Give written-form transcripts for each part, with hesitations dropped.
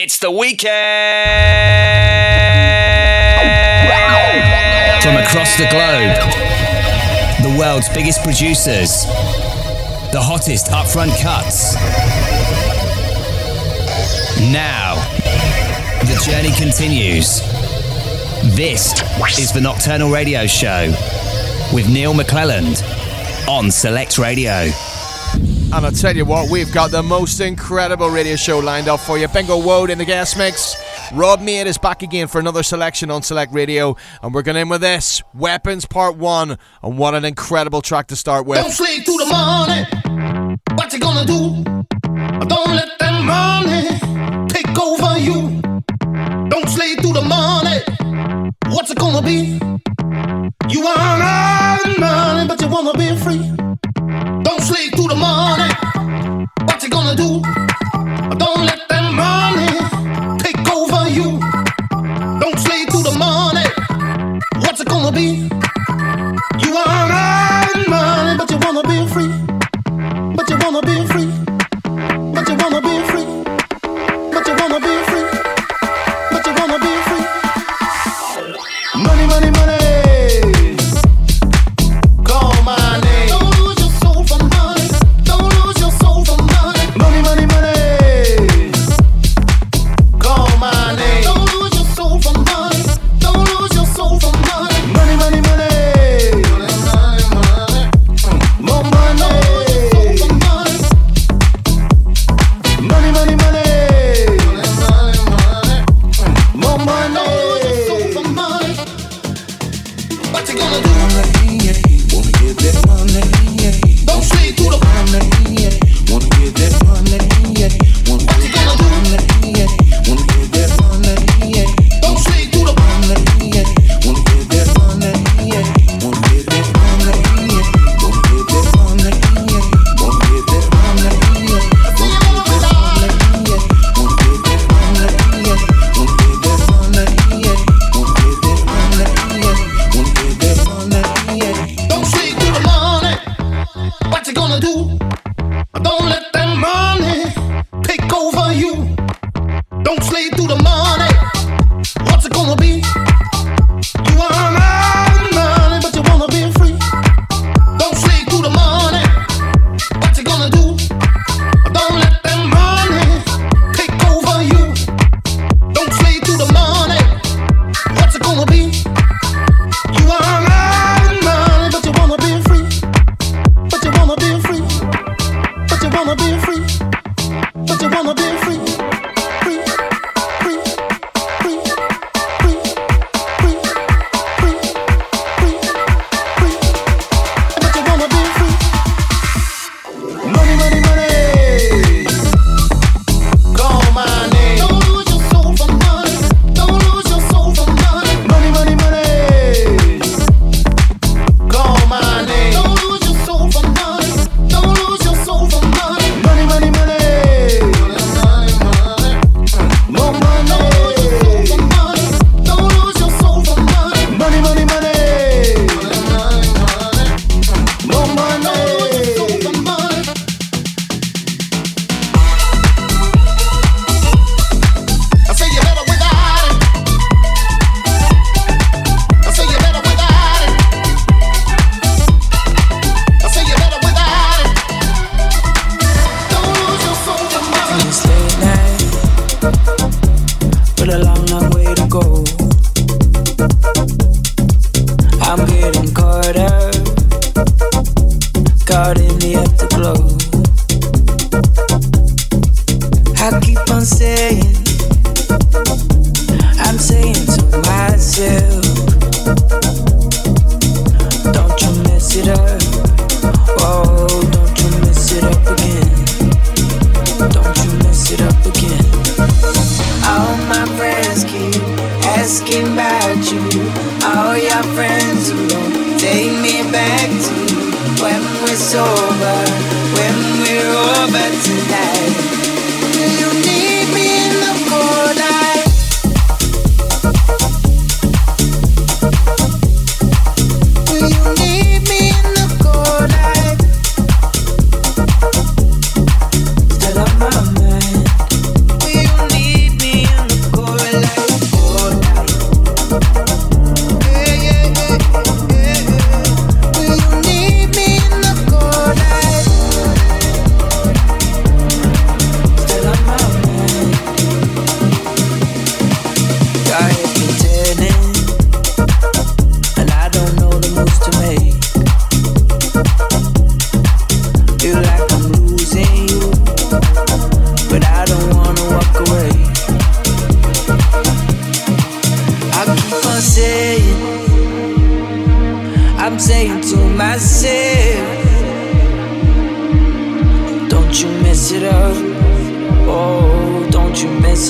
It's the weekend! From across the globe, the world's biggest producers, the hottest upfront cuts. Now, the journey continues. This is the Nocturnal Radio Show with Neil McClelland on Select Radio. And I'll tell you what, we've got the most incredible radio show lined up for you. Bingo Wode in the guest mix. Rob Made is back again for another selection on Select Radio. And we're going in with this, Weapons Part 1. And what an incredible track to start with. Don't sleep through the morning. What you gonna do? Don't let that money take over you. Don't sleep through the morning. What's it gonna be? You want all money, but you wanna be free. Don't sleep through the morning. What you gonna do? Don't let that money take over you. Don't sleep through the morning. What's it gonna be? You want all money, but you wanna be free. But you wanna be free. But you wanna be free. But you wanna be free. But you wanna be free. Money, money, money. Will you need me?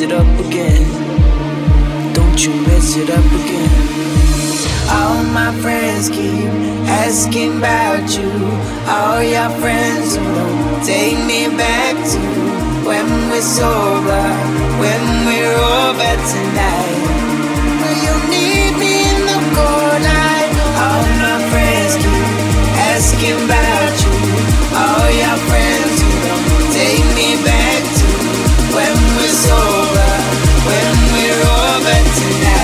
mess it up again. Don't you mess it up again. All my friends keep asking about you. All your friends will take me back to when we're sober, when we're over tonight. Will you need me in the cold night? All my friends keep asking about you. All your friends will take me back to when we're sober, when we're over tonight.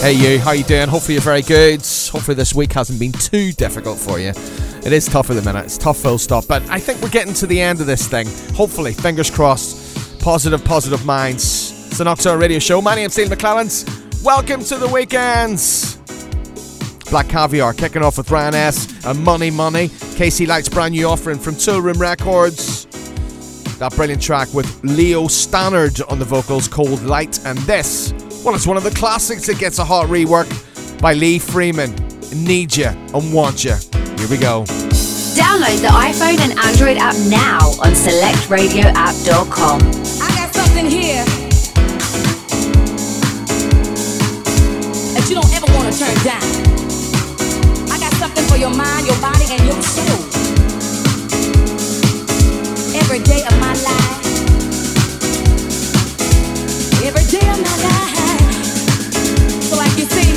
Hey you, how you doing? Hopefully you're very good. Hopefully this week hasn't been too difficult for you. It is tough at the minute. It's tough, full stop. But I think we're getting to the end of this thing. Hopefully, fingers crossed. Positive minds. It's an October radio show. My name's Neil McClelland. Welcome to the weekends. Black Caviar kicking off with Ryan S and Money. KC Lights brand new offering from Toolroom Records. That brilliant track with Leo Stannard on the vocals called Light, and this. Well, it's one of the classics. It gets a hot rework by Lee Freeman. Need Ya and Want Ya. Here we go. Download the iPhone and Android app now on selectradioapp.com. I got something here that you don't ever want to turn down. I got something for your mind, your body, and your soul. Every day of my life. Every day of my life. So like you see,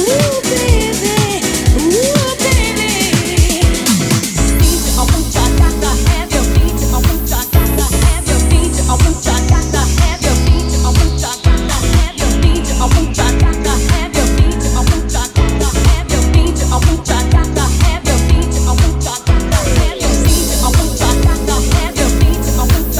ooh baby, ooh baby. Need you, I want you, I gotta have you. Need you, I want you, I gotta have you. Need you, I want you, I gotta have you. Need you, I want you, I gotta have you. Need you, I want you, I gotta have you. Need you, I want you, I gotta have you. Need you, I want you, I gotta have you. Need you, I want you, I gotta have you. Need you, I want you, I gotta have you. Need you, I want you, I gotta have you. Need you, I want you.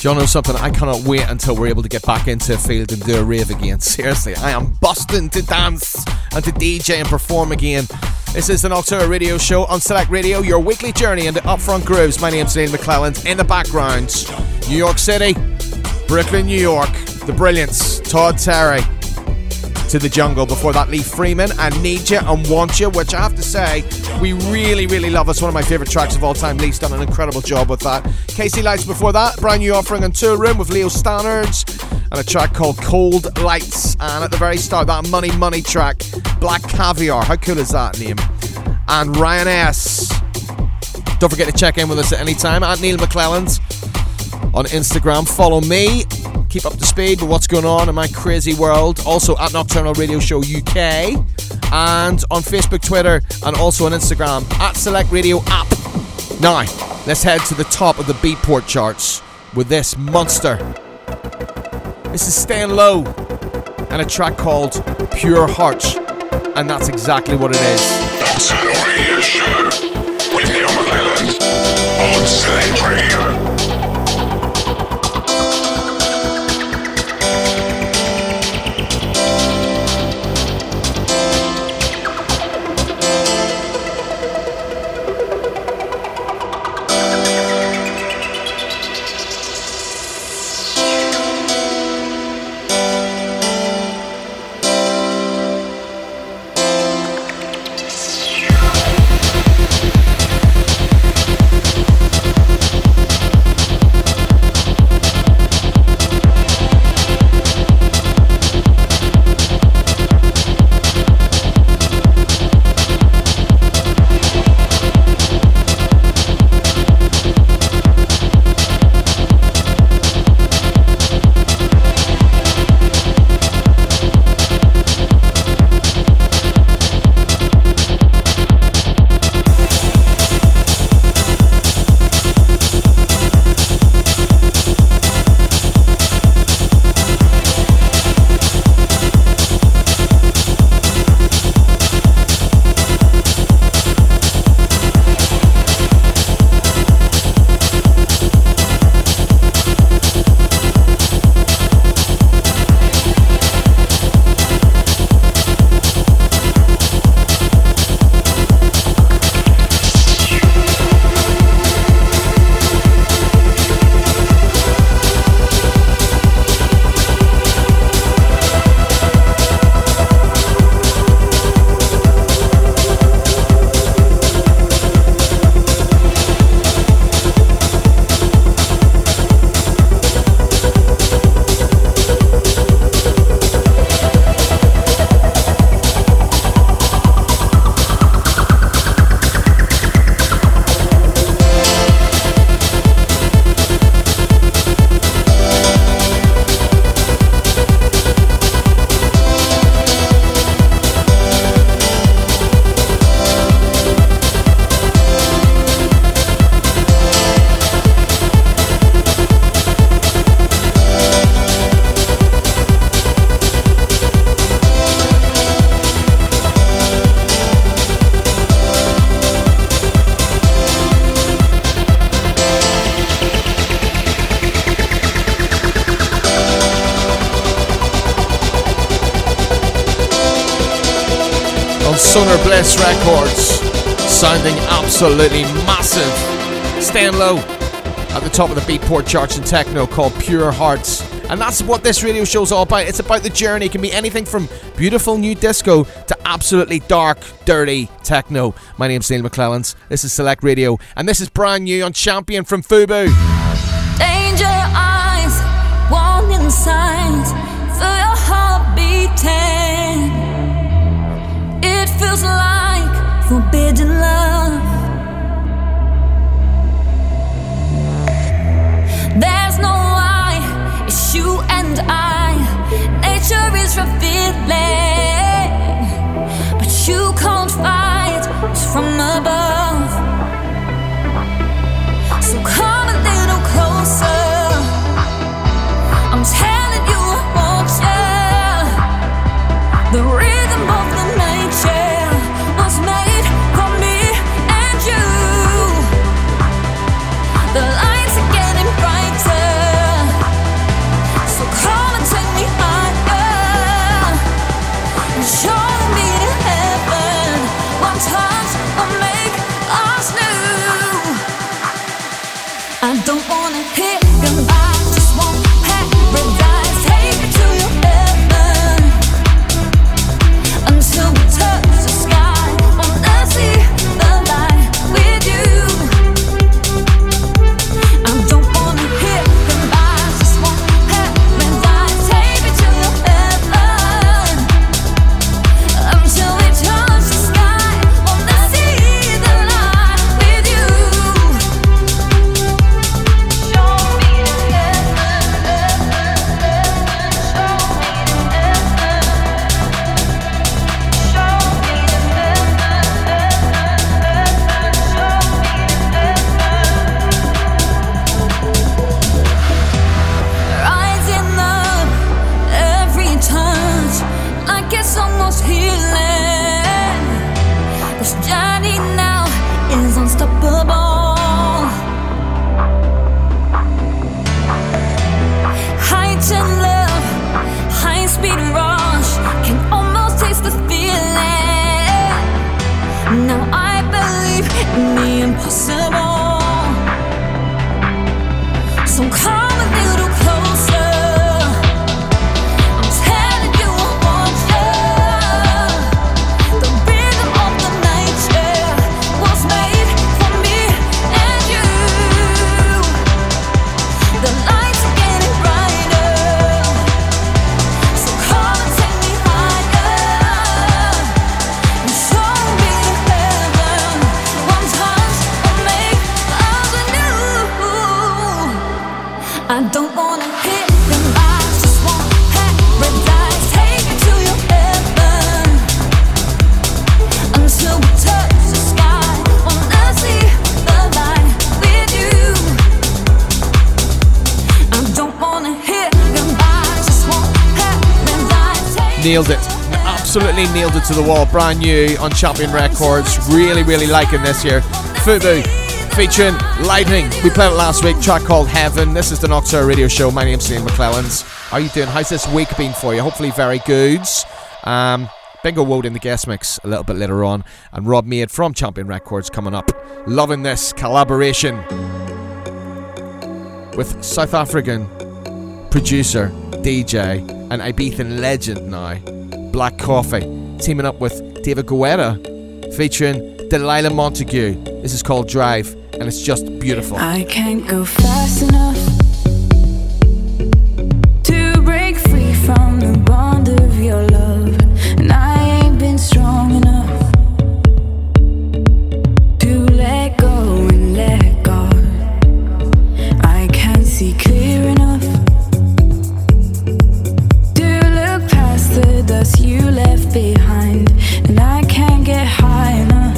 Do you know something? I cannot wait until we're able to get back into a field and do a rave again. Seriously, I am busting to dance and to DJ and perform again. This is the Nocturne Radio Show on Select Radio, your weekly journey into upfront grooves. My name's Neil McClelland. In the background, New York City, Brooklyn, New York, the brilliance, Todd Terry, To the Jungle. Before that, Lee Freeman and Need Ya and Want Ya, which I have to say, we really, really love. It's one of my favourite tracks of all time. Lee's done an incredible job with that. KC Lights before that, brand new offering on Toolroom with Leo Stannard, and a track called Cold Lights. And at the very start, that Money Money track, Black Caviar. How cool is that name? And Ryan S. Don't forget to check in with us at any time at Neil McClelland on Instagram. Follow me. Keep up to speed with what's going on in my crazy world. Also at Nocturnal Radio Show UK, and on Facebook, Twitter, and also on Instagram at Select Radio App. Now, let's head to the top of the Beatport charts with this monster. This is Staying Low and a track called Pure Hearts, and that's exactly what it is. Nocturnal Radio Show with Neil McClelland on Select Radio. Stress Records, sounding absolutely massive. Staying Low at the top of the Beatport charts in techno, called Pure Hearts. And that's what this radio show's all about. It's about the journey. It can be anything from beautiful new disco to absolutely dark, dirty techno. My name's Neil McClelland. This is Select Radio, and this is brand new on Champion from FUBU. Danger eyes, warning signs, feel your heart beating. It feels like forbidden love. There's no I, it's you and I. Nature is revealing, but you can't fight it from above. So come a little closer. I'm telling you I want you. The rhythm of the was made for me and you. The lights are getting brighter. Nailed it. Absolutely nailed it to the wall. Brand new on Champion Records. Really, really liking this here. FUBU featuring Lightning. We played it last week. Track called Heaven. This is the Nocturne Radio Show. My name's Neil McClelland. How are you doing? How's this week been for you? Hopefully very good. Bingo Wode in the guest mix a little bit later on. And Rob Made from Champion Records coming up. Loving this collaboration with South African producer, DJ, an Ibethan legend now, Black Coffee, teaming up with David Guetta, featuring Delilah Montague. This is called Drive, and it's just beautiful. I can't go fast enough to break free from the bond of your love, and I ain't been strong enough to let go and let God. I can't see clear enough the dust you left behind, and I can't get high enough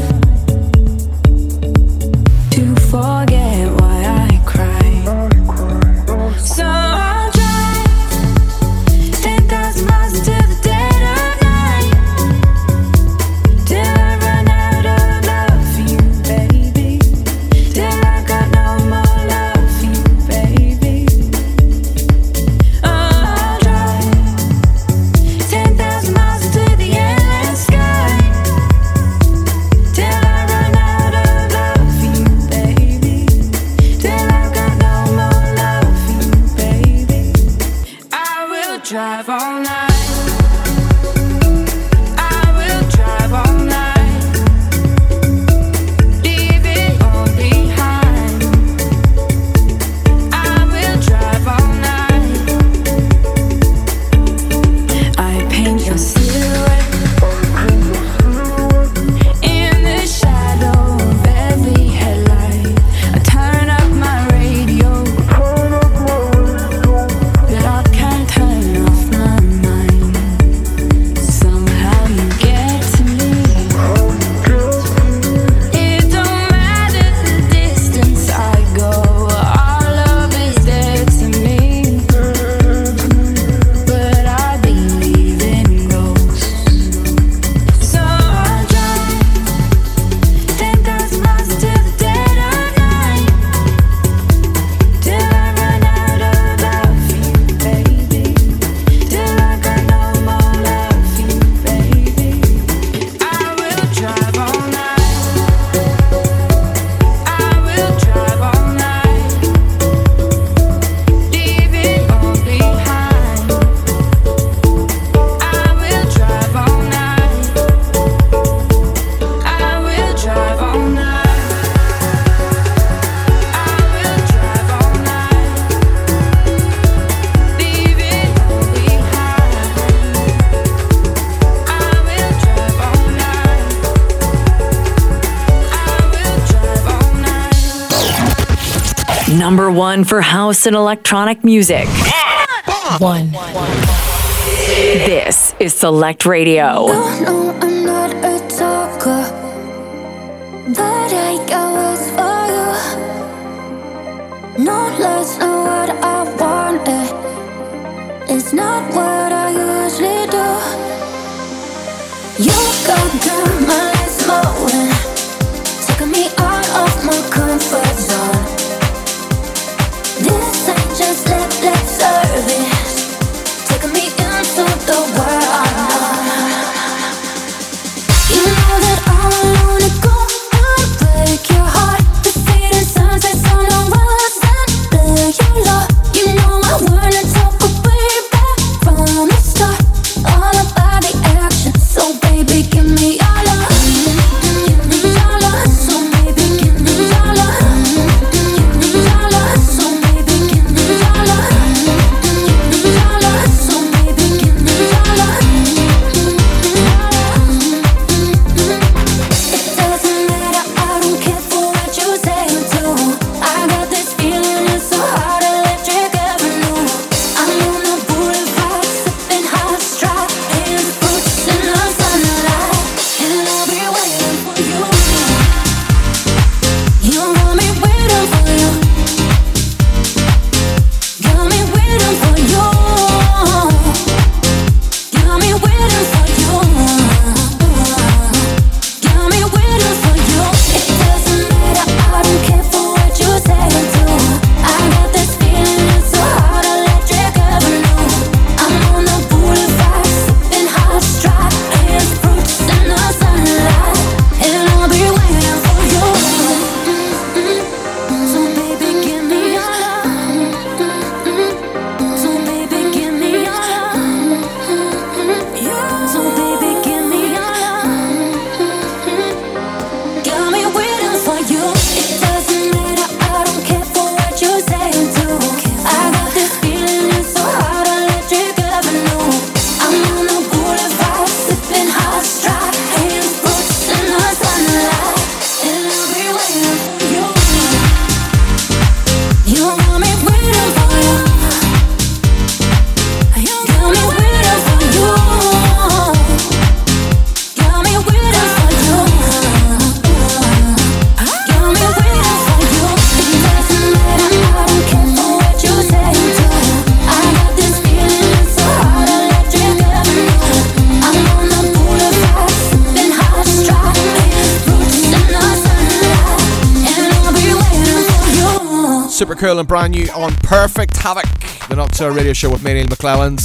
to forget why I cry. So I'll drive 10,000 miles into the dead of night, till I run out of love for you, baby, till I got no more love for you, baby. I'll drive 10,000 miles into the endless sky, till I run out of love for you, baby, till I've got no more love for you, baby. I will drive all night, I will drive all night, leave it all behind. I will drive all night. I paint your silhouette in the shadow of every headlight. I turn up my radio, but I can't turn off my mind. Number one for house and electronic music. One. This is Select Radio. Oh, no, I'm not a talker, but I got words for you. No, that's not what I wanted. It's not what I usually do. You go down my last moment, taking me out of my comfort zone. This ain't just lip service, taking me into the world I'm on. You know that I wanna go and break your heart, defeat the sunset, so no words that lay you low. You know I wanna talk away back from the start, all about the action, so baby give me all of. And brand new on Perfect Havoc, the Nocturne radio show with me, Neil McClelland.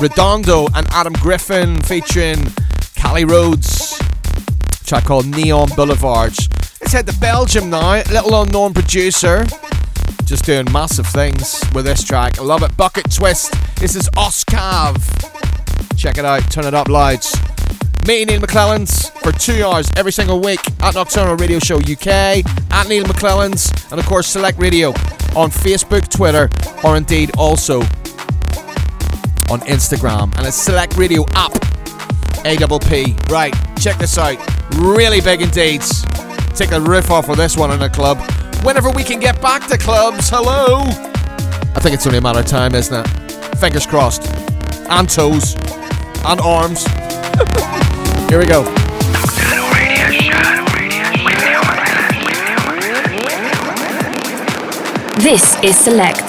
Redondo and Adam Griffin featuring Cali Rhodes, a track called Neon Boulevards. Let's head to Belgium now. Little unknown producer, just doing massive things with this track. I love it. Bucket Twist. This is Oscav. Check it out. Turn it up loud. Me, Neil McClelland, for 2 hours every single week at Nocturnal Radio Show UK, at Neil McClelland, and of course Select Radio on Facebook, Twitter, or indeed also on Instagram. And it's Select Radio app, A-double-P. Right, check this out. Really big indeed. Take the roof off of this one in a club. Whenever we can get back to clubs, hello. I think it's only a matter of time, isn't it? Fingers crossed. And toes. And arms. Here we go. This is Select.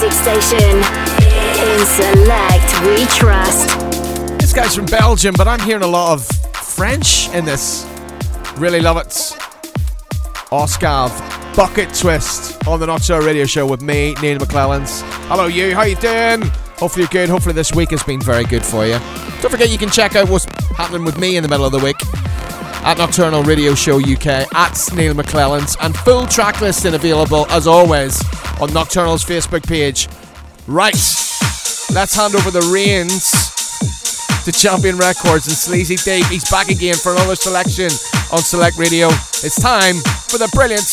music station. In Select, we trust. This guy's from Belgium, but I'm hearing a lot of French in this. Really love it. Oscav, Bucket Twist on the Not So Radio Show with me, Neil McClelland. Hello you, how you doing? Hopefully you're good. Hopefully this week has been very good for you. Don't forget you can check out what's happening with me in the middle of the week at Nocturnal Radio Show UK, at Neil McClelland, and full track listing available as always on Nocturnal's Facebook page. Right, let's hand over the reins to Champion Records and Sleazy Dave. He's back again for another selection on Select Radio. It's time for the brilliant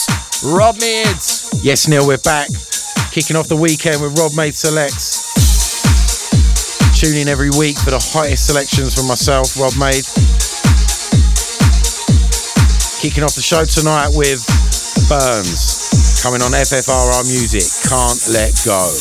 Rob Made. Yes, Neil, we're back. Kicking off the weekend with Rob Made Selects. Tune in every week for the hottest selections from myself, Rob Made. Kicking off the show tonight with Burns, coming on FFRR Music, Can't Let Go.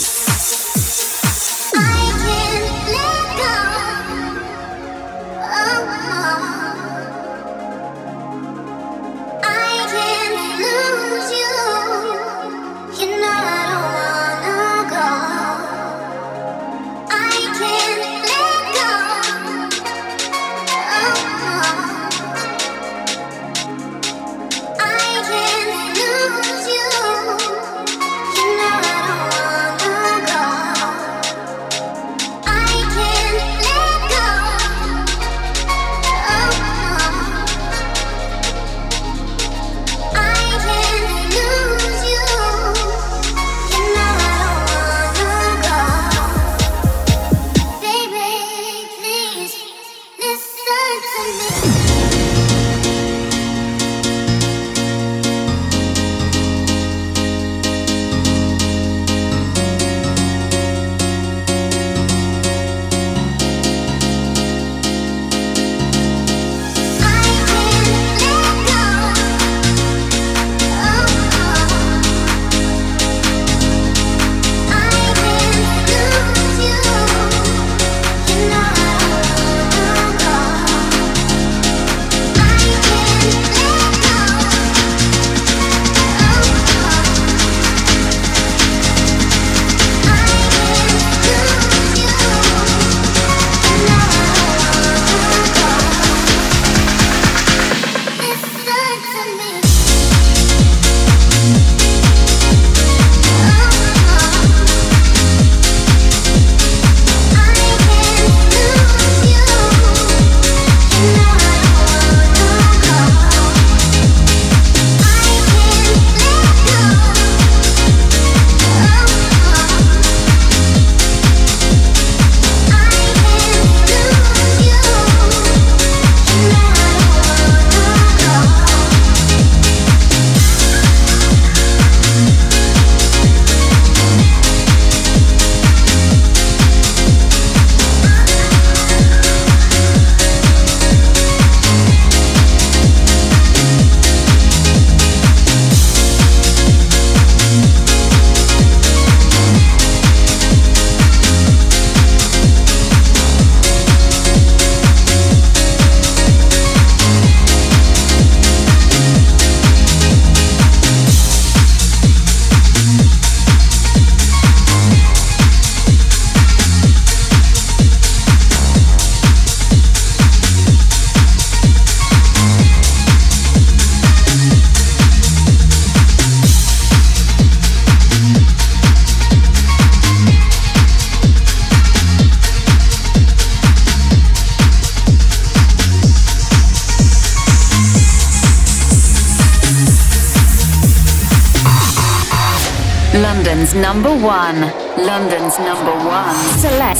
Number 1, London's number 1,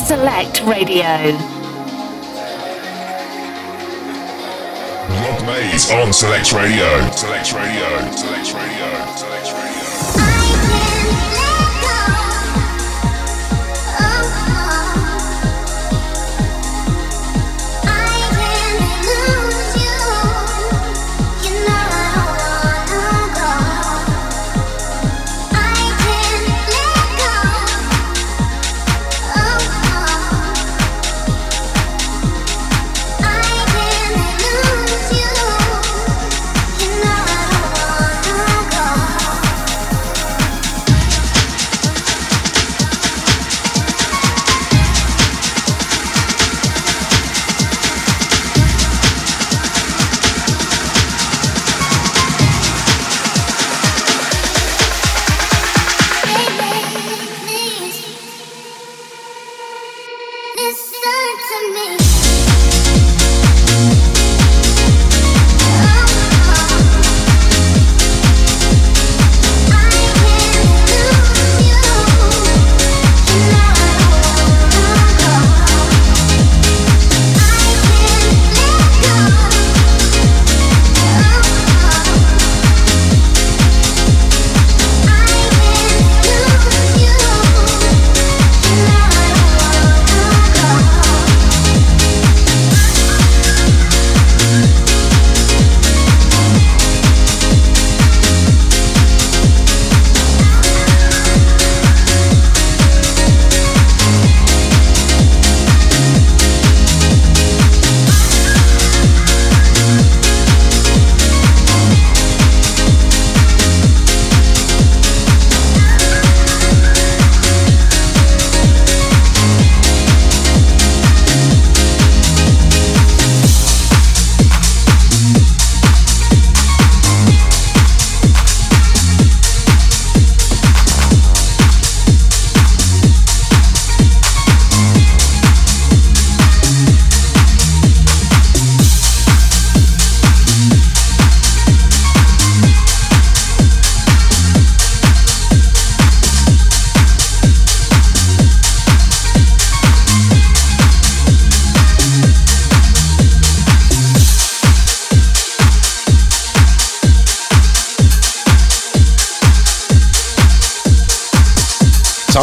Select Radio. Rob Made on Select Radio. Select Radio. Select Radio. Select Radio.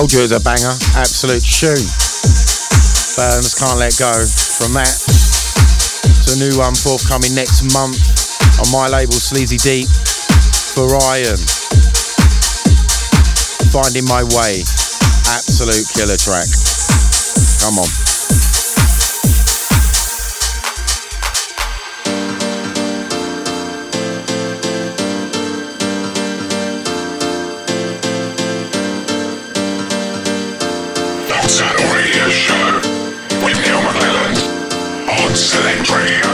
Told you it was a banger, absolute tune. Burns, Can't Let Go. From that to a new one forthcoming next month on my label Sleazy Deep for Ryan. Finding My Way, absolute killer track. Come on. Select Radio.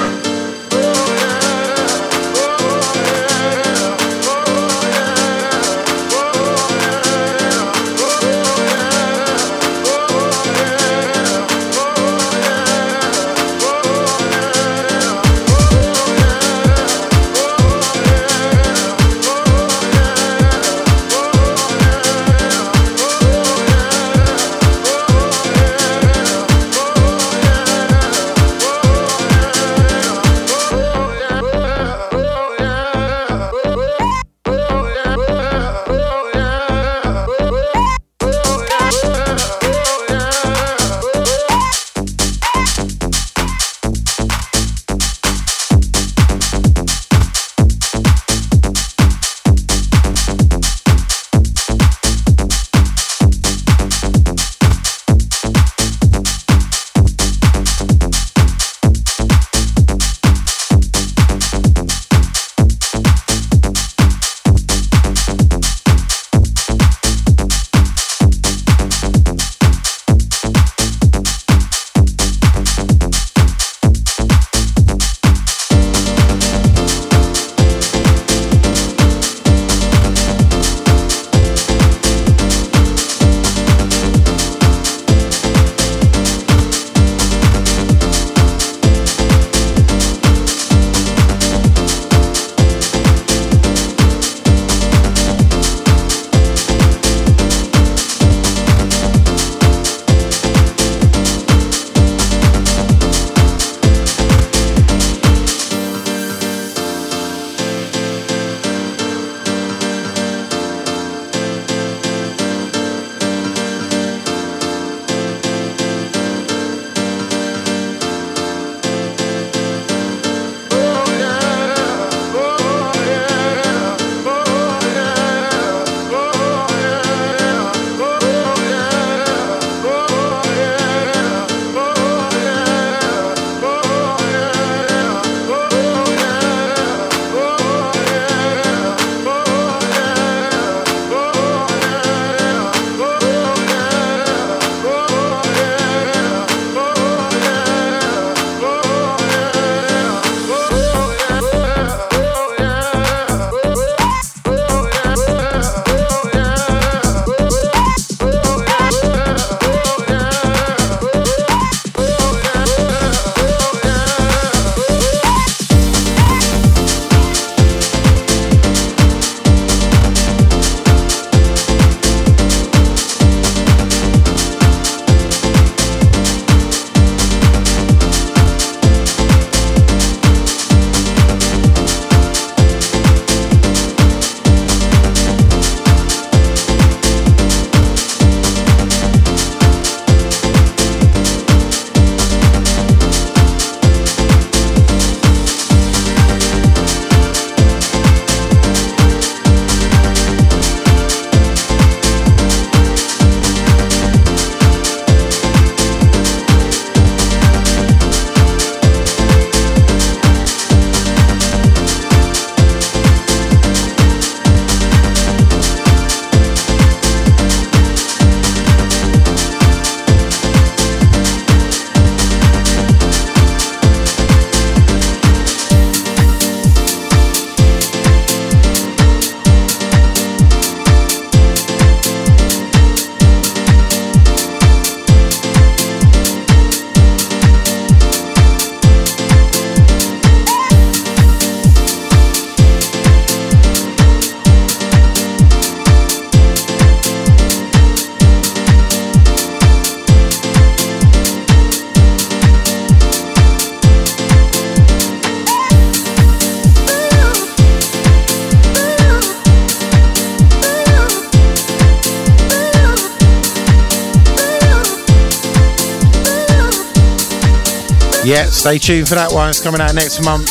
Yeah, stay tuned for that one. It's coming out next month.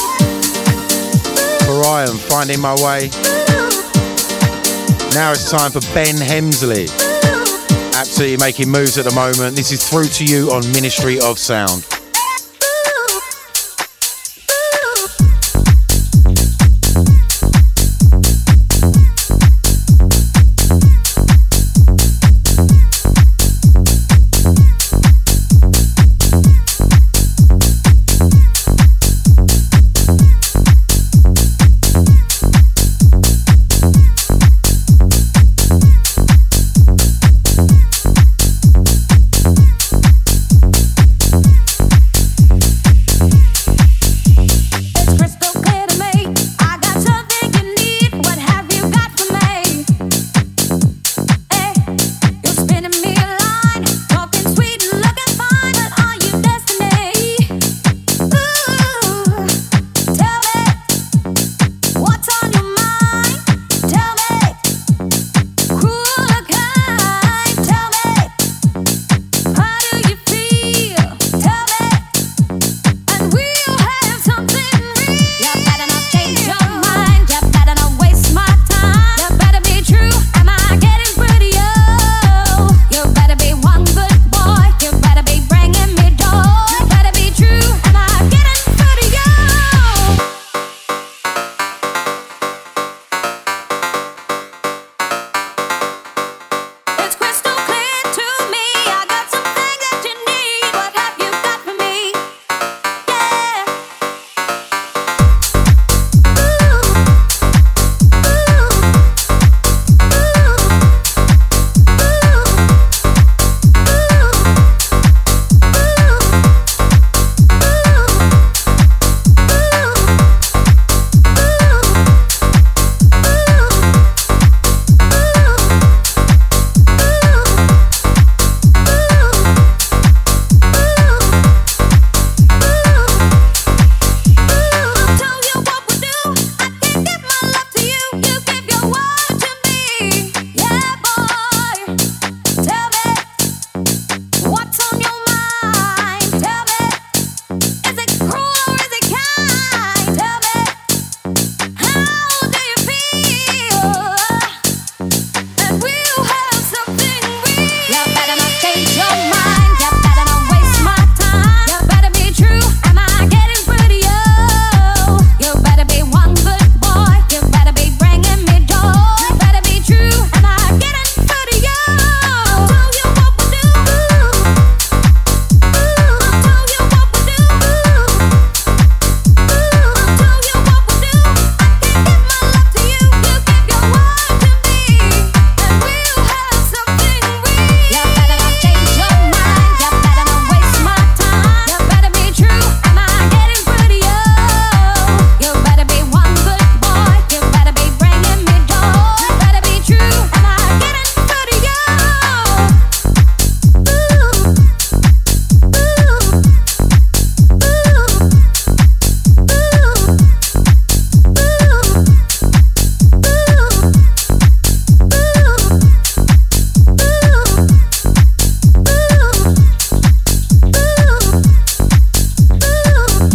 Brian, Finding My Way. Now it's time for Ben Hemsley. Absolutely making moves at the moment. This is Through to You on Ministry of Sound.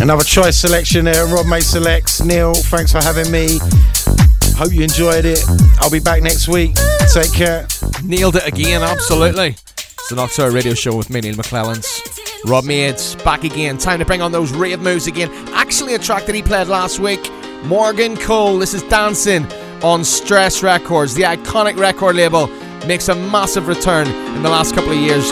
Another choice selection there, Rob Made Selects. Neil, thanks for having me. Hope you enjoyed it. I'll be back next week. Take care. Nailed it again, absolutely. It's the Nocturne Radio Show with me, Neil McClelland. Rob Made, back again. Time to bring on those rave moves again. Actually a track that he played last week. Morgan Cole, this is Dancing on Stress Records. The iconic record label makes a massive return in the last couple of years.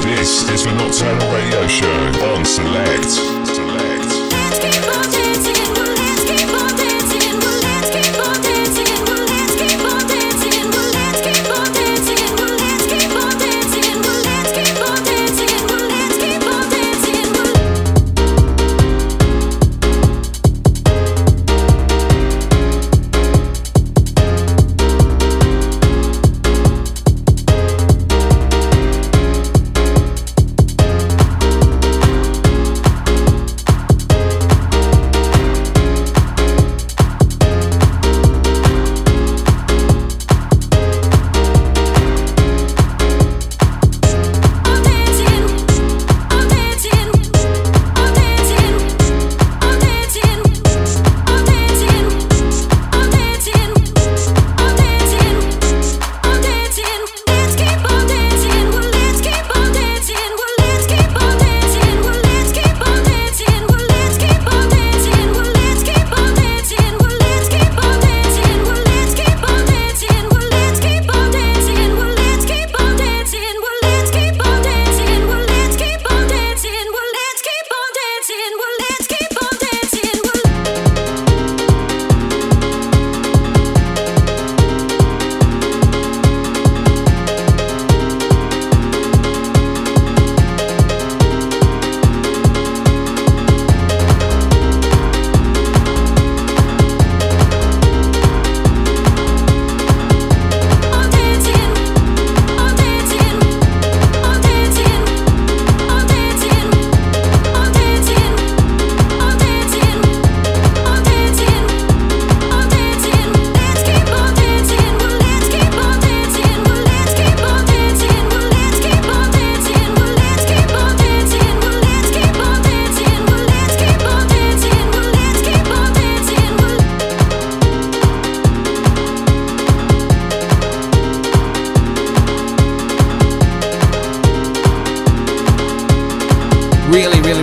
This is the Nocturnal Radio Show on Select. Let's keep on dancing, well, let's keep on dancing, well, let's keep on dancing, well, let's keep on dancing, well, let's keep on dancing, well, let's keep on dancing, well, let's keep on dancing, well, let's keep on dancing,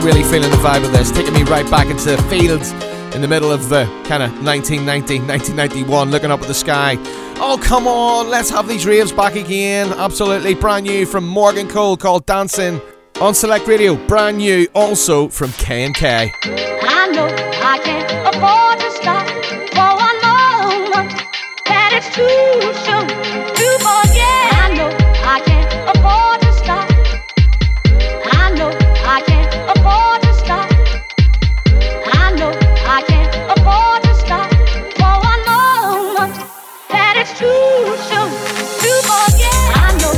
really feeling the vibe of this. Taking me right back into the fields in the middle of the kind of 1990, 1991, looking up at the sky. Oh, come on, let's have these raves back again. Absolutely brand new from Morgan Cole, called Dancing. On Select Radio, brand new, also from K&K. I know I can't afford to stop for one moment, that it's too soon to forget. I know I can't afford to stop. I know I can't afford to stop. I know I can't afford to stop for one moment, that it's too soon to forget. I know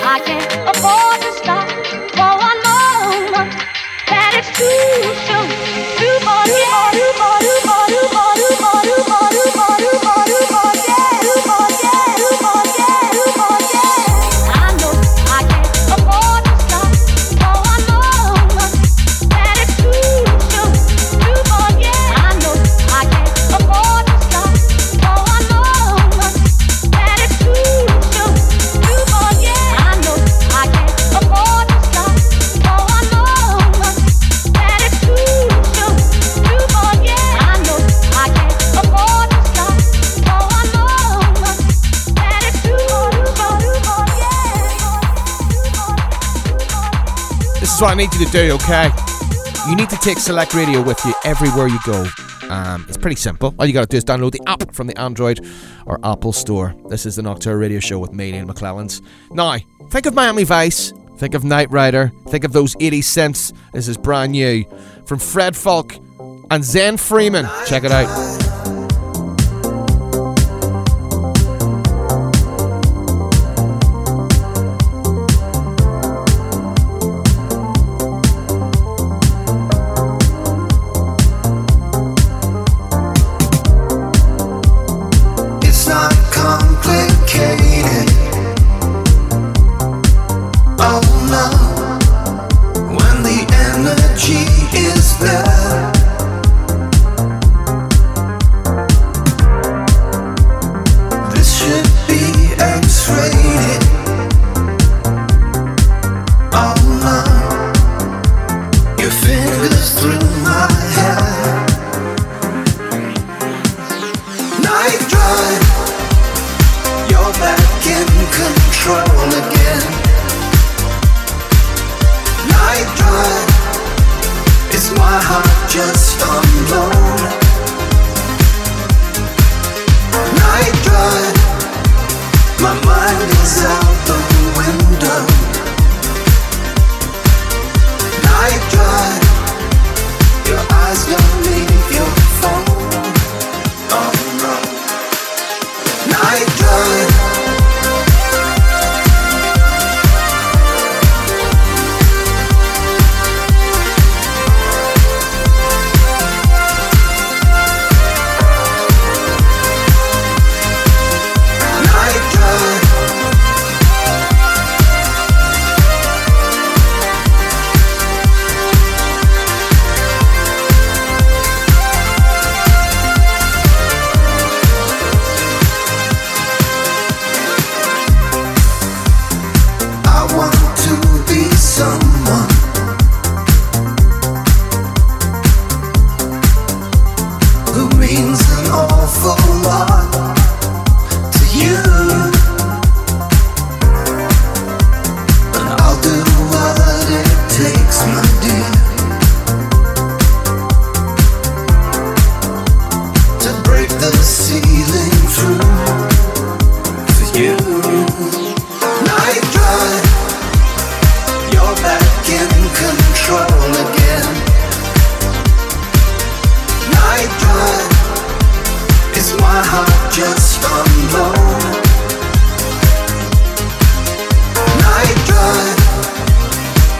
I can't afford to stop. What I need you to do, okay? You need to take Select Radio with you everywhere you go. It's pretty simple. All you gotta do is download the app from the Android or Apple Store. This is the Nocturne Radio Show with me, Neil McClelland. Now, think of Miami Vice, think of Knight Rider, think of those 80 cents. This is brand new from Fred Falk and Zen Freeman. Check it out. that means an awful lot to you, and I'll do what it takes, my dear, to break the ceiling through for you. Night drive, you're back in control again. Is my heart just unload? Night drive,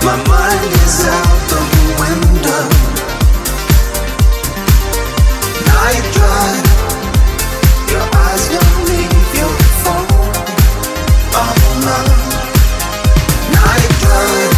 my mind is out the window. Night drive, your eyes don't leave your phone alone. Night drive.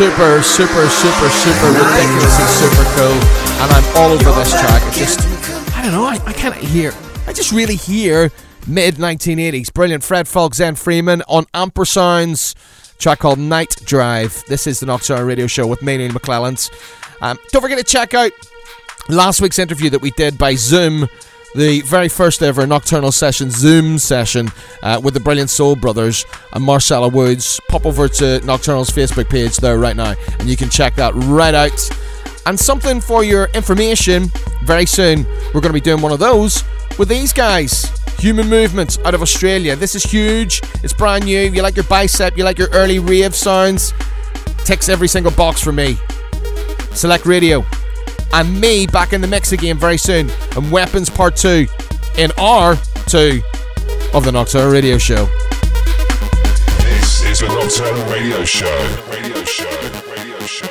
Super ridiculous and super cool, and I'm all over this track. It's just, I don't know, I can't hear, I just really hear mid-1980s. Brilliant. Fred Falk, Zen Freeman on Ampersounds, track called Night Drive. This is the Knox Hour Radio Show with me, Neil McClelland. Don't forget to check out last week's interview that we did by Zoom, the very first ever nocturnal session, Zoom session, with the brilliant Soul Brothers and Marcella Woods. Pop over to Nocturnal's Facebook page there right now, and you can check that right out. And something for your information, very soon we're going to be doing one of those with these guys, Human Movements out of Australia. This is huge, it's brand new. You like your bicep, you like your early rave sounds, ticks every single box for me. Select Radio. And me back in the mix again very soon. And Weapons Part 2 in R2 of the Nocturnal Radio Show. This is the Nocturnal Radio Show. Radio Show. Radio Show.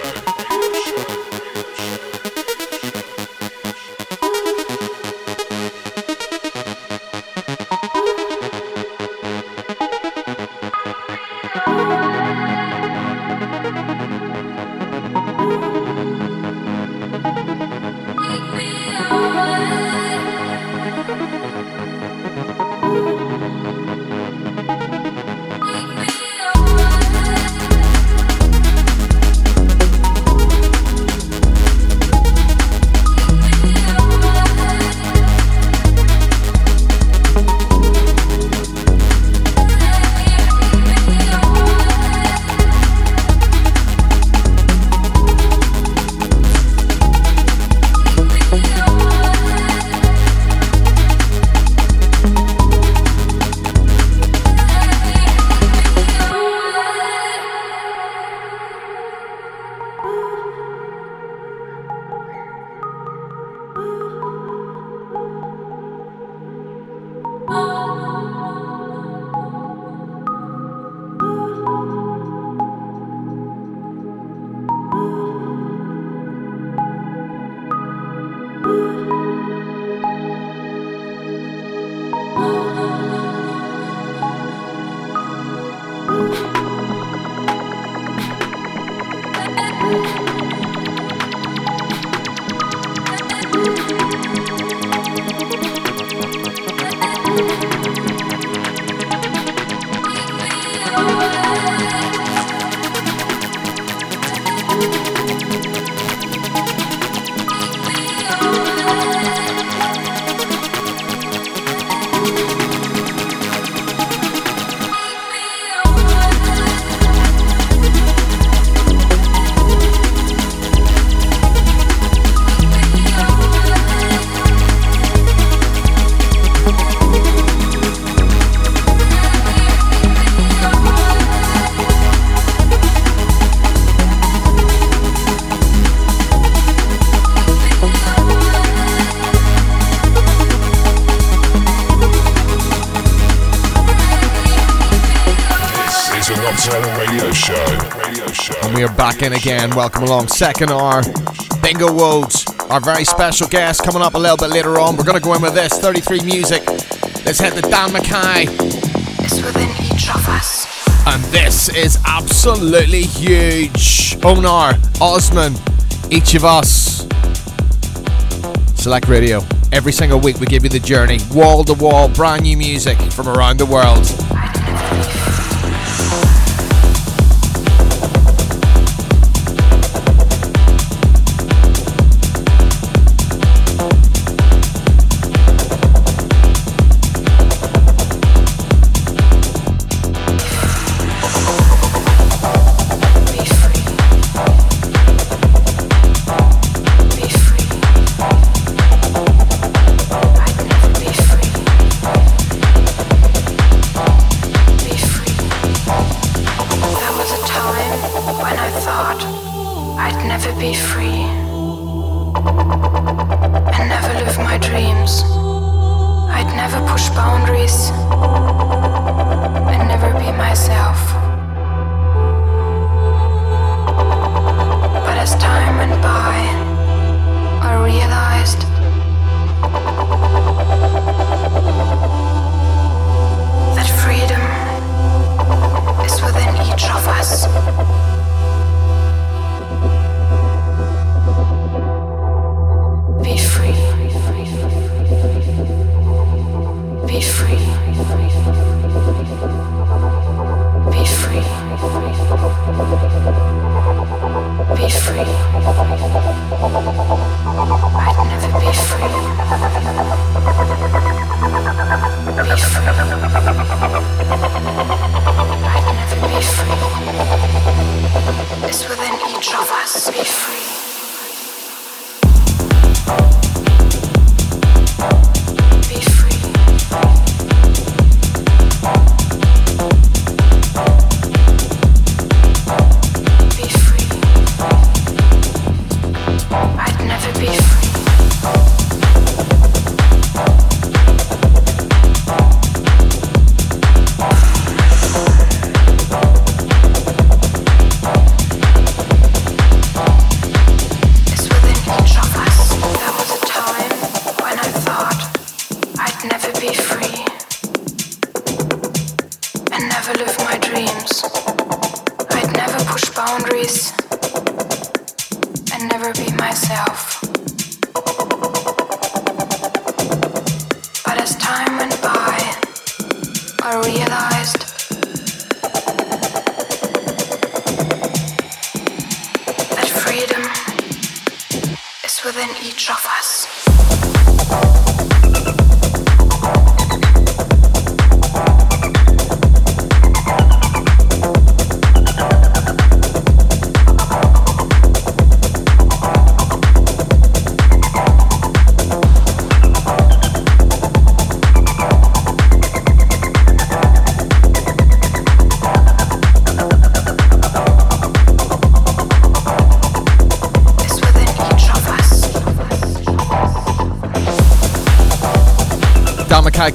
and we are back in again. Welcome along, second hour. Bingo Wode, our very special guest, coming up a little bit later on. We're going to go in with this, 33 music. Let's head to Dan Mackay. It's within each of us. And this is absolutely huge. Onar, Osman, each of us. Select Radio. Every single week we give you the journey, wall to wall, brand new music from around the world.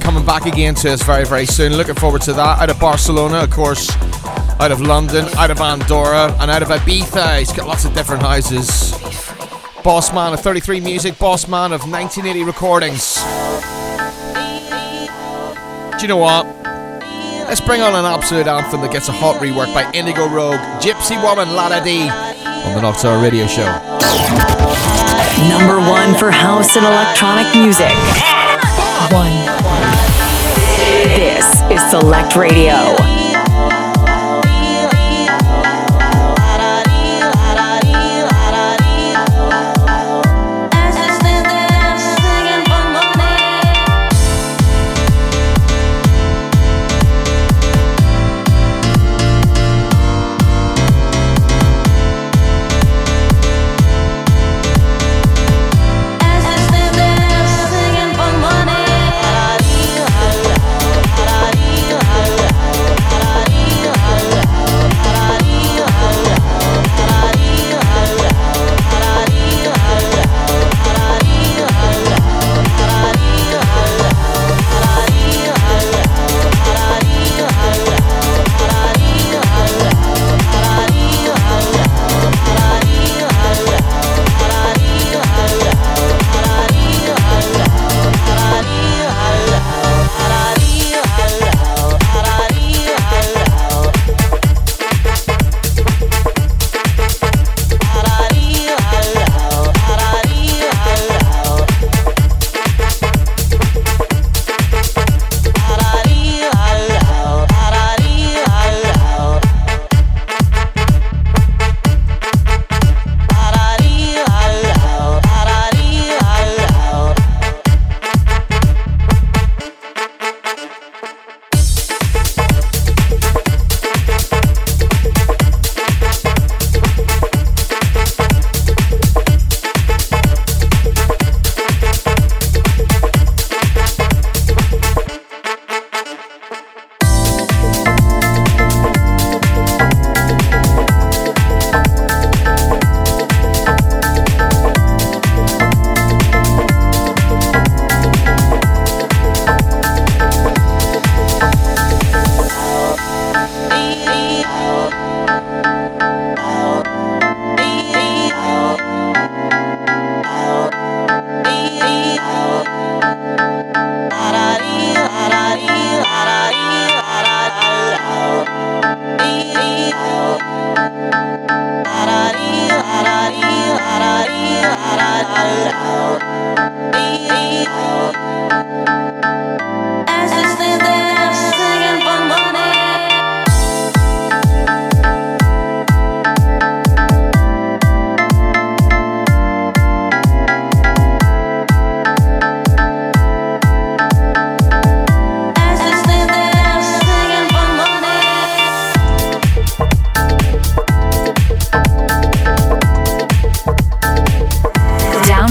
Coming back again to us very, very soon. Looking forward to that. Out of Barcelona, of course, out of London, out of Andorra, and out of Ibiza. He's got lots of different houses. Boss man of 33 music, boss man of 1980 recordings. Do you know what? Let's bring on an absolute anthem that gets a hot rework by Indigo Rogue, Gypsy Woman, Lada D, on the Noctua Radio Show. Number one for house and electronic music. This is Select Radio.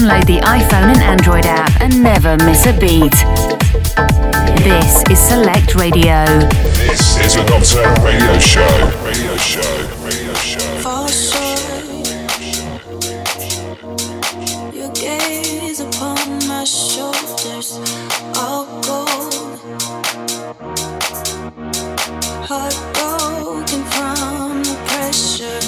download the iPhone and Android app and never miss a beat. This is Select Radio. This is a Toolroom Radio Show. Radio Show. Radio Show. For sure, your gaze upon my shoulders, all gold. Heartbroken from the pressure.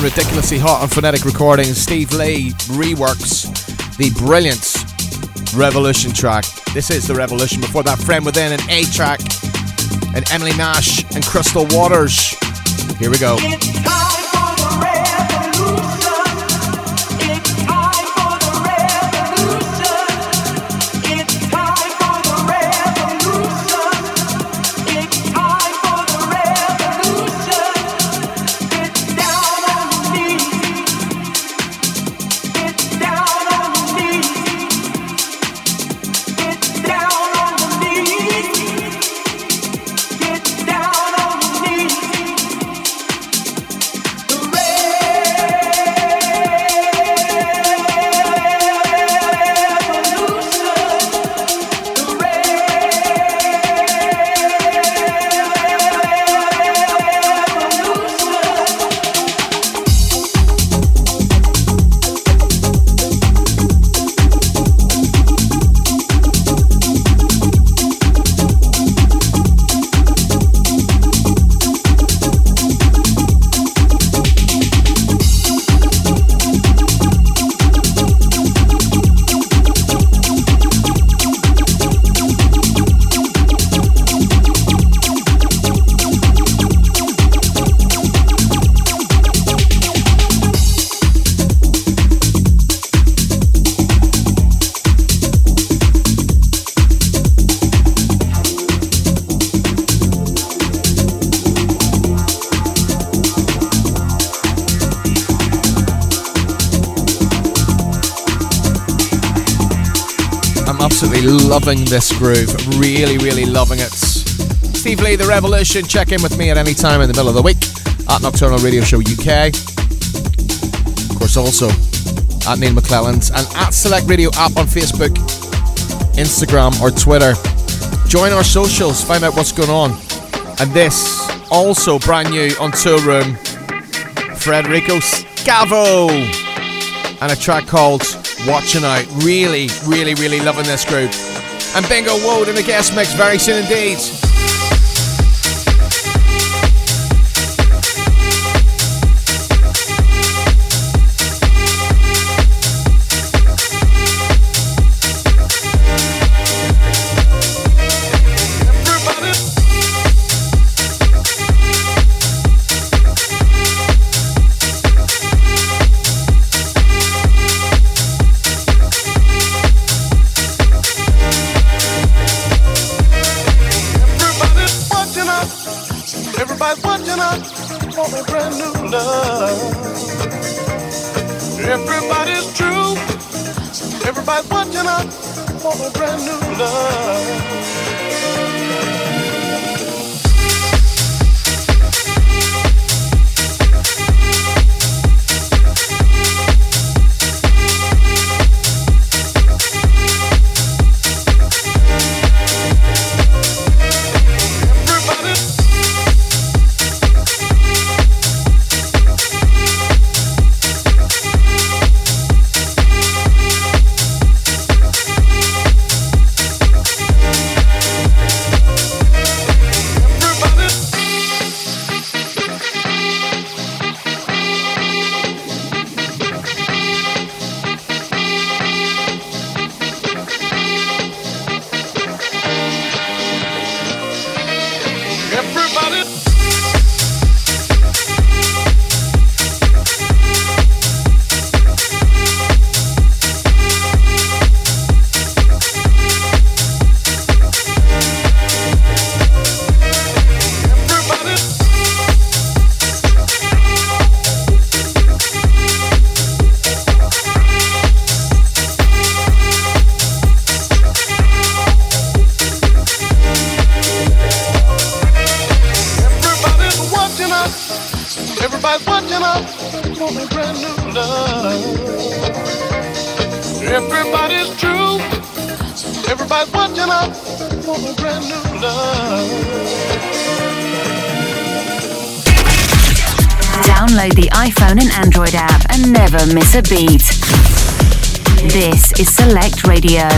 Ridiculously hot and phonetic recordings. Steve Lee reworks the brilliant Revolution track. This is the Revolution. Before that, Friend Within, an A track, and Emily Nash and Crystal Waters. Here we go. Loving this groove, really loving it. Steve Lee, The Revolution. Check in with me at any time in the middle of the week at Nocturnal Radio Show UK. Of course, also at Neil McClelland, and at Select Radio app on Facebook, Instagram or Twitter. Join our socials, find out what's going on. And this, also brand new on Toolroom, Federico Scavo and a track called Watching Out. Really, really, really loving this group. And Bingo Wode in a guest mix very soon indeed. Miss a beat. This is Select Radio.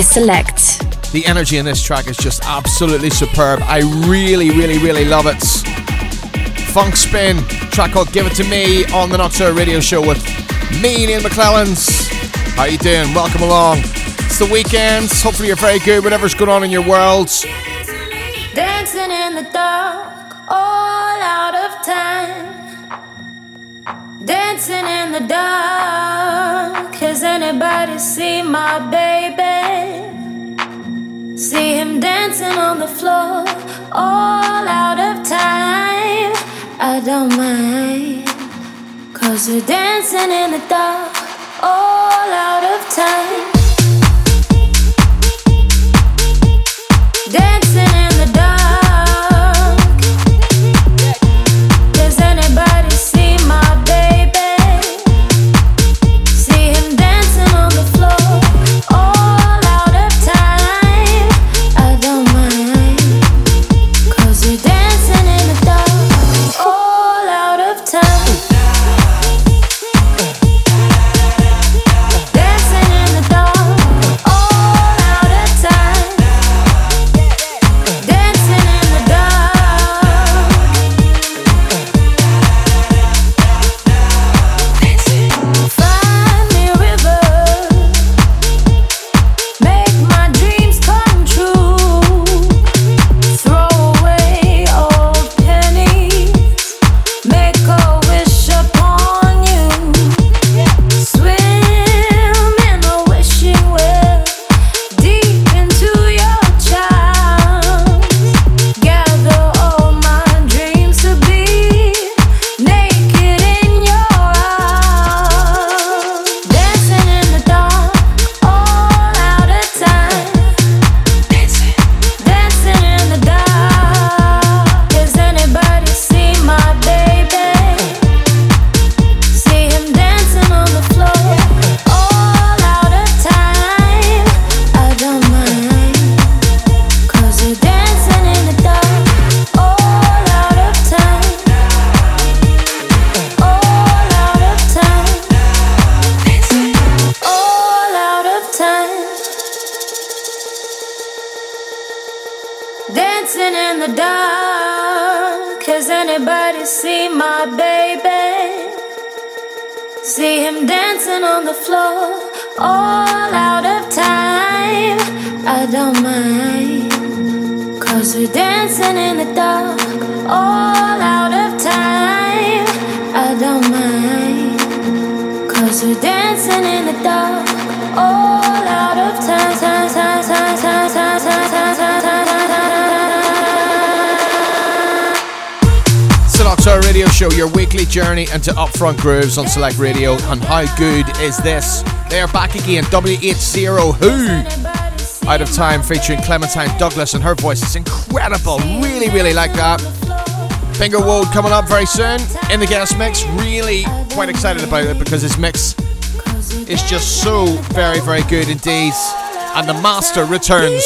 Select. The energy in this track is just absolutely superb. I really, really, really love it. Funk Spin, track called Give It To Me on the Nocturne Radio Show with me, Neil McClelland. How you doing? Welcome along. It's the weekend. Hopefully you're very good, whatever's going on in your world. Dancing in the dark, all out of time. Dancing in the dark. anybody see my baby? See him dancing on the floor, all out of time. I don't mind, 'cause we're dancing in the dark, all out of time. Dancing in the dark. Does anybody see my baby? See him dancing on the floor, all out of time. I don't mind, 'cause we're dancing in the dark, all out of time. Journey into Upfront Grooves on Select Radio, and how good is this? They are back again, WHZero Who, Out of Time, featuring Clementine Douglas, and her voice is incredible. Really like that. Bingo Wode coming up very soon in the guest mix. Really quite excited about it because his mix is just so very good indeed. And the master returns.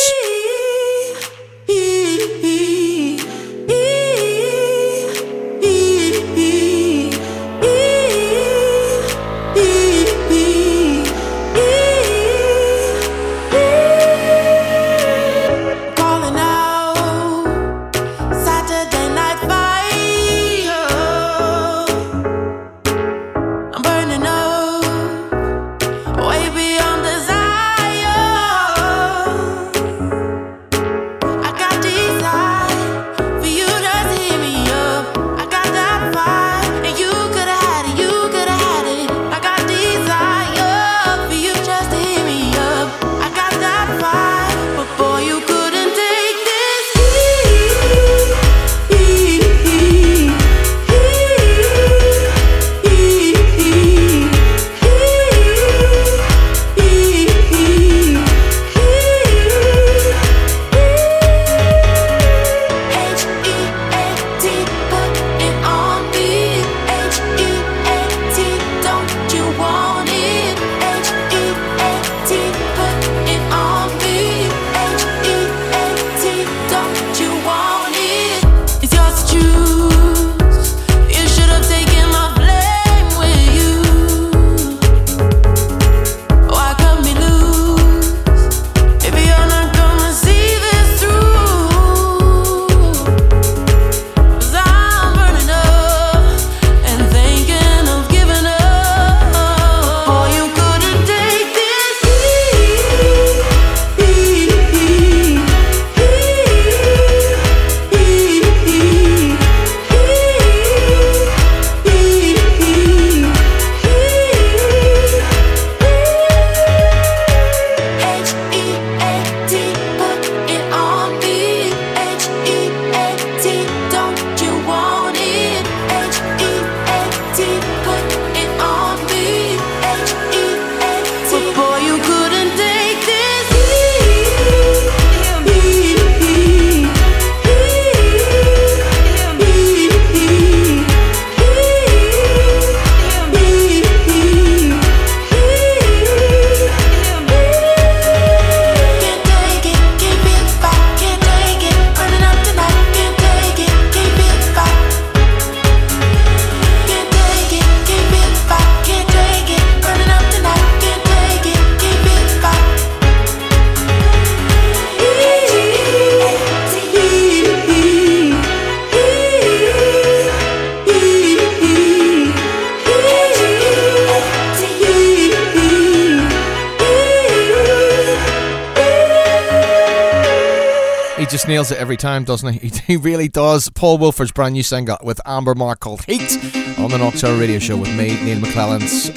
He just nails it every time, doesn't he? He really does. Paul Wolford's brand new single with Amber Mark called Heat on the Nocturne Radio Show with me, Neil McClelland.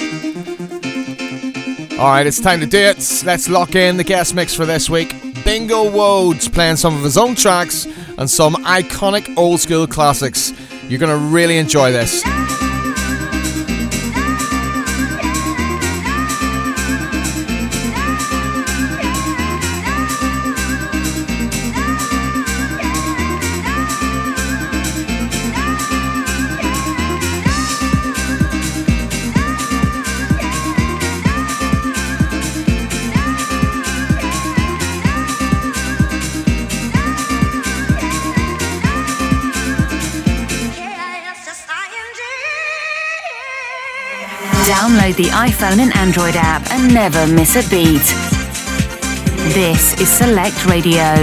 Alright, it's time to do it. Let's lock in the guest mix for this week. Bingo Wode's playing some of his own tracks and some iconic old school classics. You're going to really enjoy this. Download the iPhone and Android app and never miss a beat. This is Select Radio.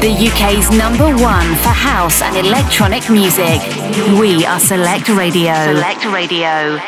the UK's #1 for house and electronic music. We are Select Radio. Select Radio.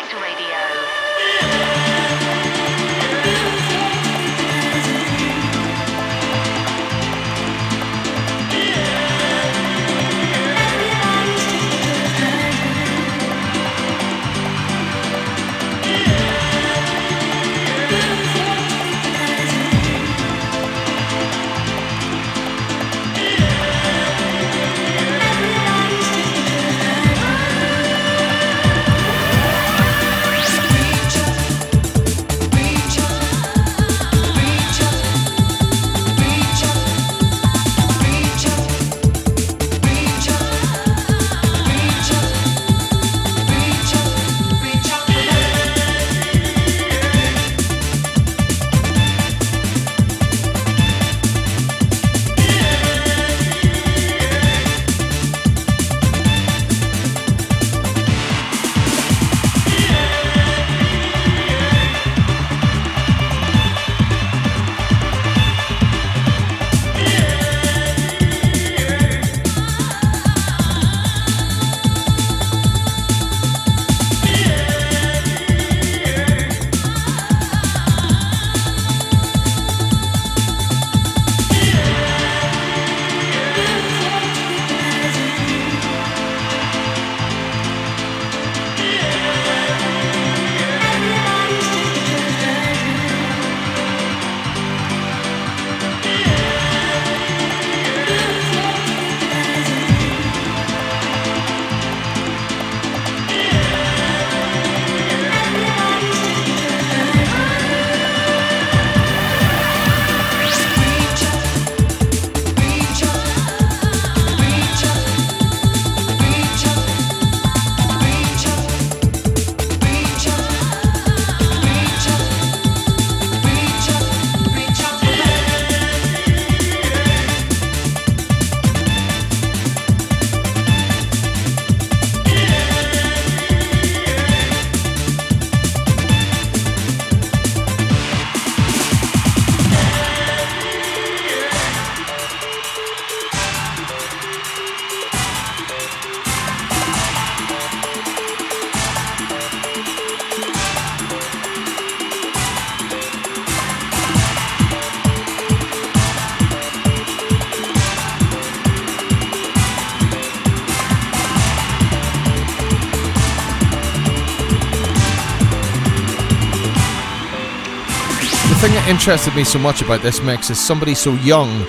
Interested me so much about this mix is somebody so young,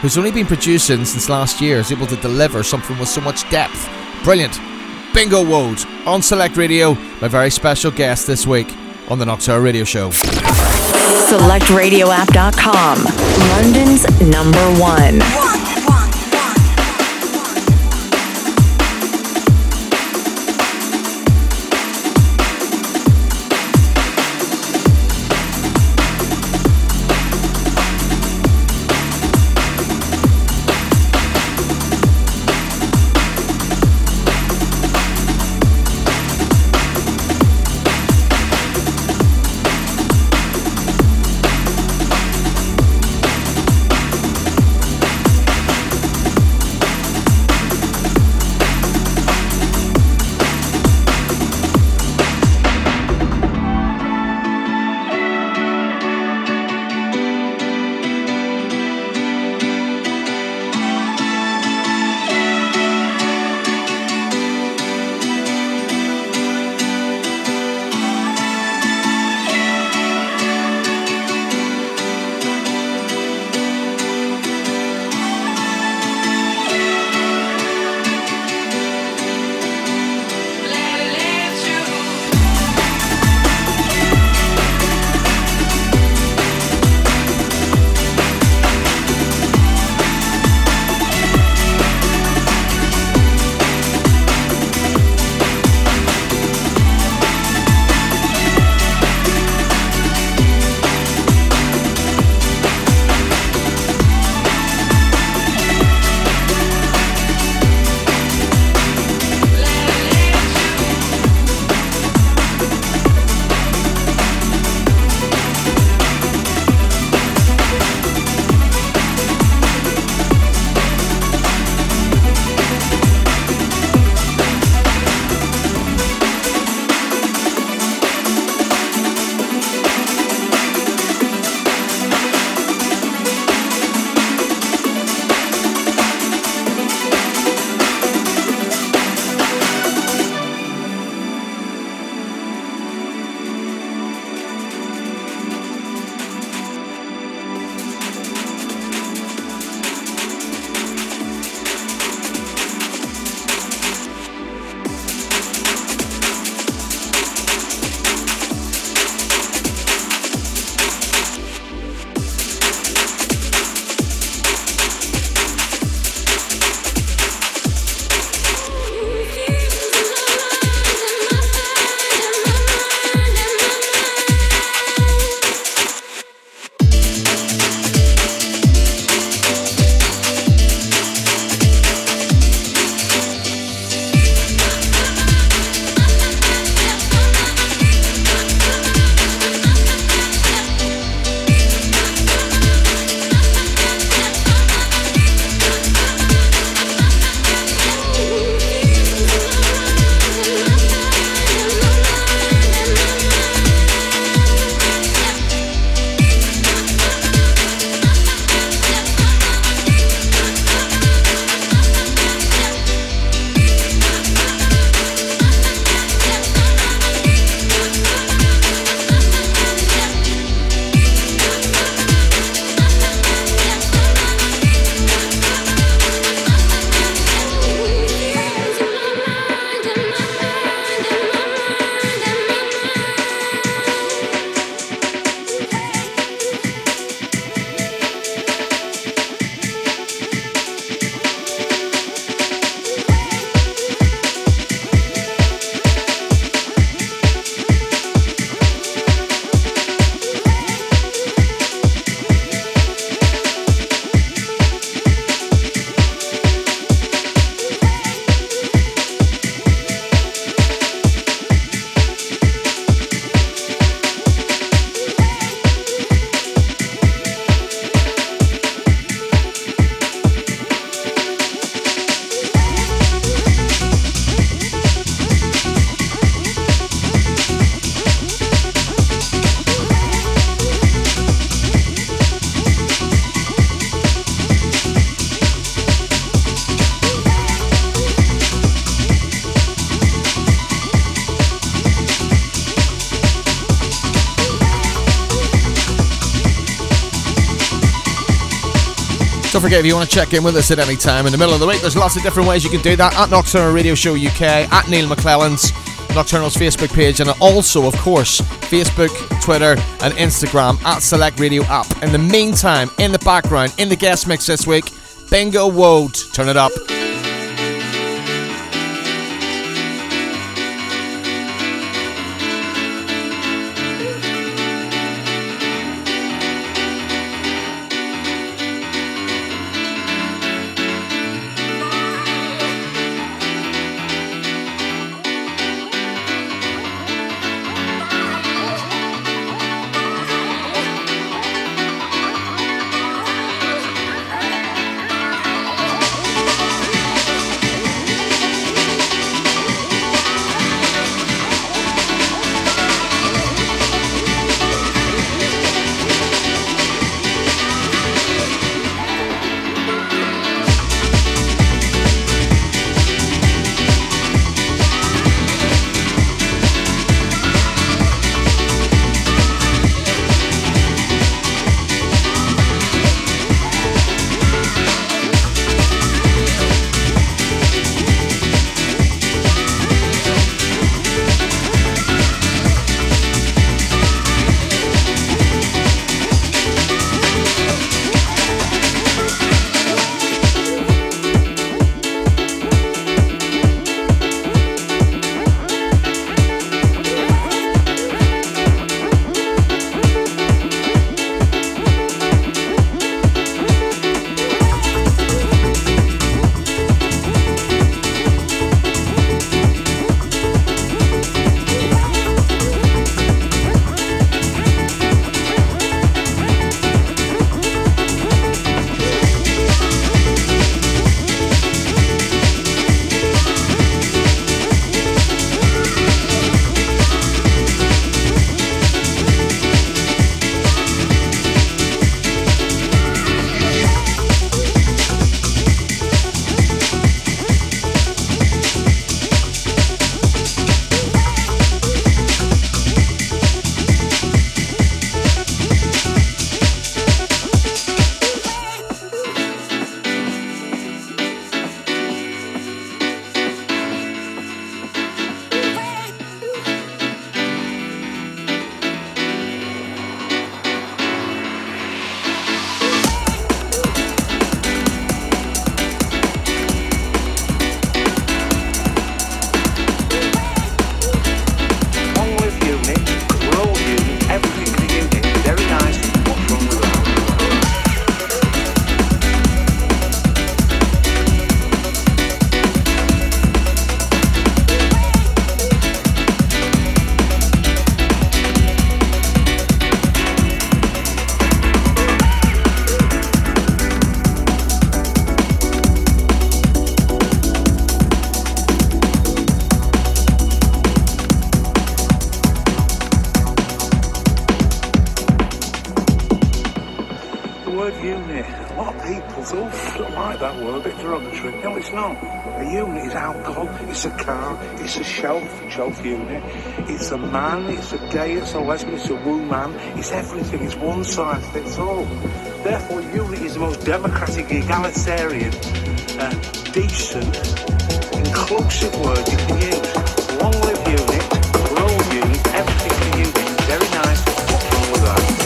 who's only been producing since last year, is able to deliver something with so much depth. Brilliant. Bingo Wode on Select Radio, my very special guest this week on the Nocturne Radio Show. SelectRadioApp.com, London's #1. Don't forget, if you want to check in with us at any time in the middle of the week, there's lots of different ways you can do that. At Nocturnal Radio Show UK, at Neil McClelland's, Nocturnal's Facebook page, and also, of course, Facebook, Twitter, and Instagram at Select Radio App. In the meantime, in the background, in the guest mix this week, Bingo Wode, turn it up. Unit. It's a man, it's a gay, it's a lesbian, it's a woman, it's everything, it's one size fits all. Therefore, unit is the most democratic, egalitarian, decent, inclusive word you can use. Long live unit, we're all unit, everything for unit, very nice, what's wrong with that?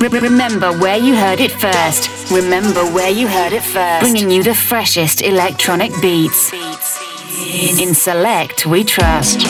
Remember where you heard it first. Remember where you heard it first. Bringing you the freshest electronic beats. In Select, we trust.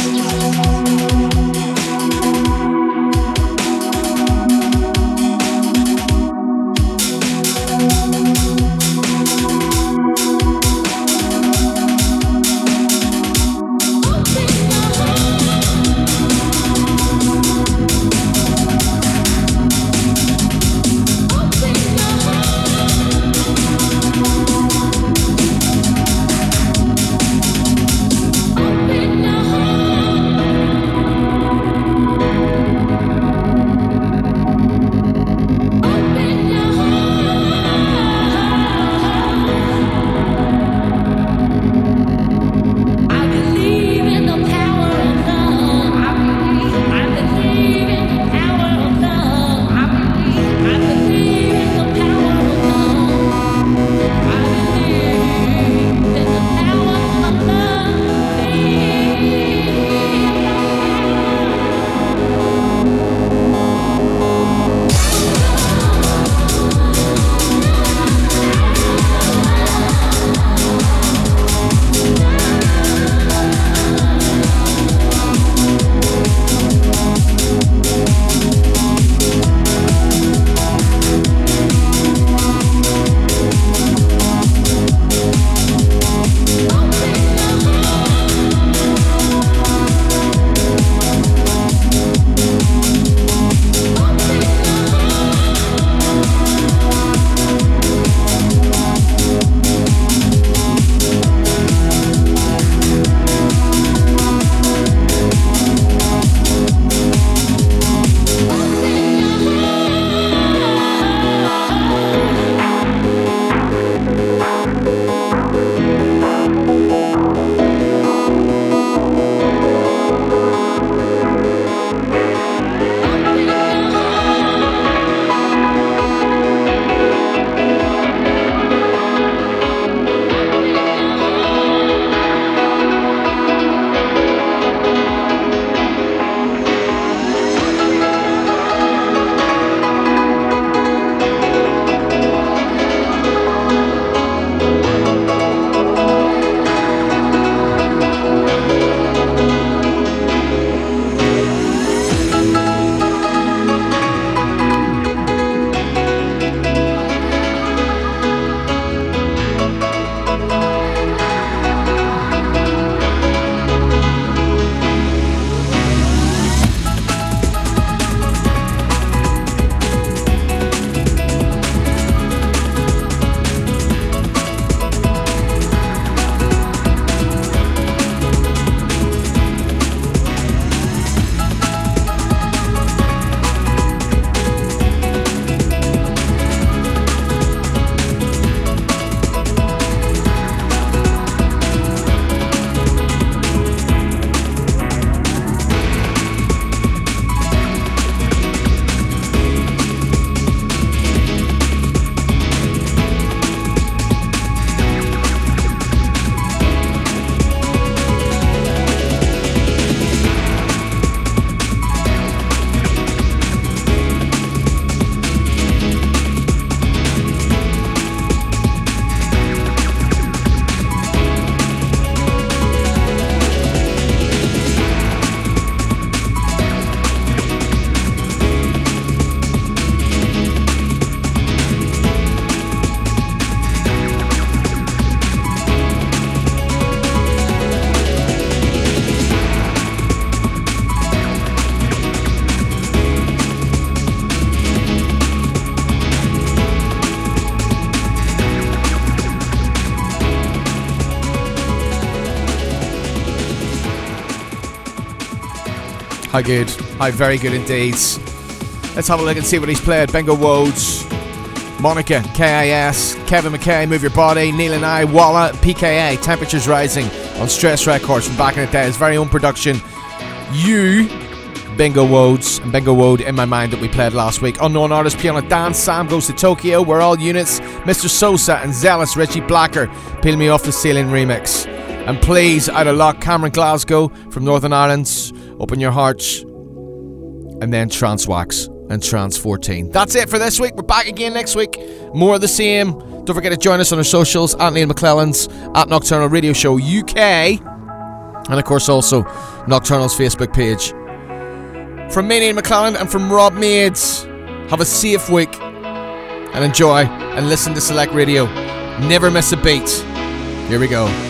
Hi, good. Hi, very good indeed. Let's have a look and see what he's played. Bingo Wode, Monica, KIS, Kevin McKay, Move Your Body, Neil and I, Walla, PKA, Temperatures Rising on Stress Records from back in the day. His very own production. You, Bingo Wode, and Bingo Wode In My Mind that we played last week. Unknown Artist, Piano Dan, Sam Goes to Tokyo, We're All Units, Mr. Sosa and Zealous, Richie Blacker, Peel Me Off the Ceiling remix. And please, out of luck, Cameron Glasgow from Northern Ireland, Open Your Hearts, and then Transwax and Trans 14. That's it for this week. We're back again next week. More of the same. Don't forget to join us on our socials, at Neil McClelland's, at Nocturnal Radio Show UK, and of course also Nocturnal's Facebook page. From me, Neil McClelland, and from Rob Made, have a safe week and enjoy and listen to Select Radio. Never miss a beat. Here we go.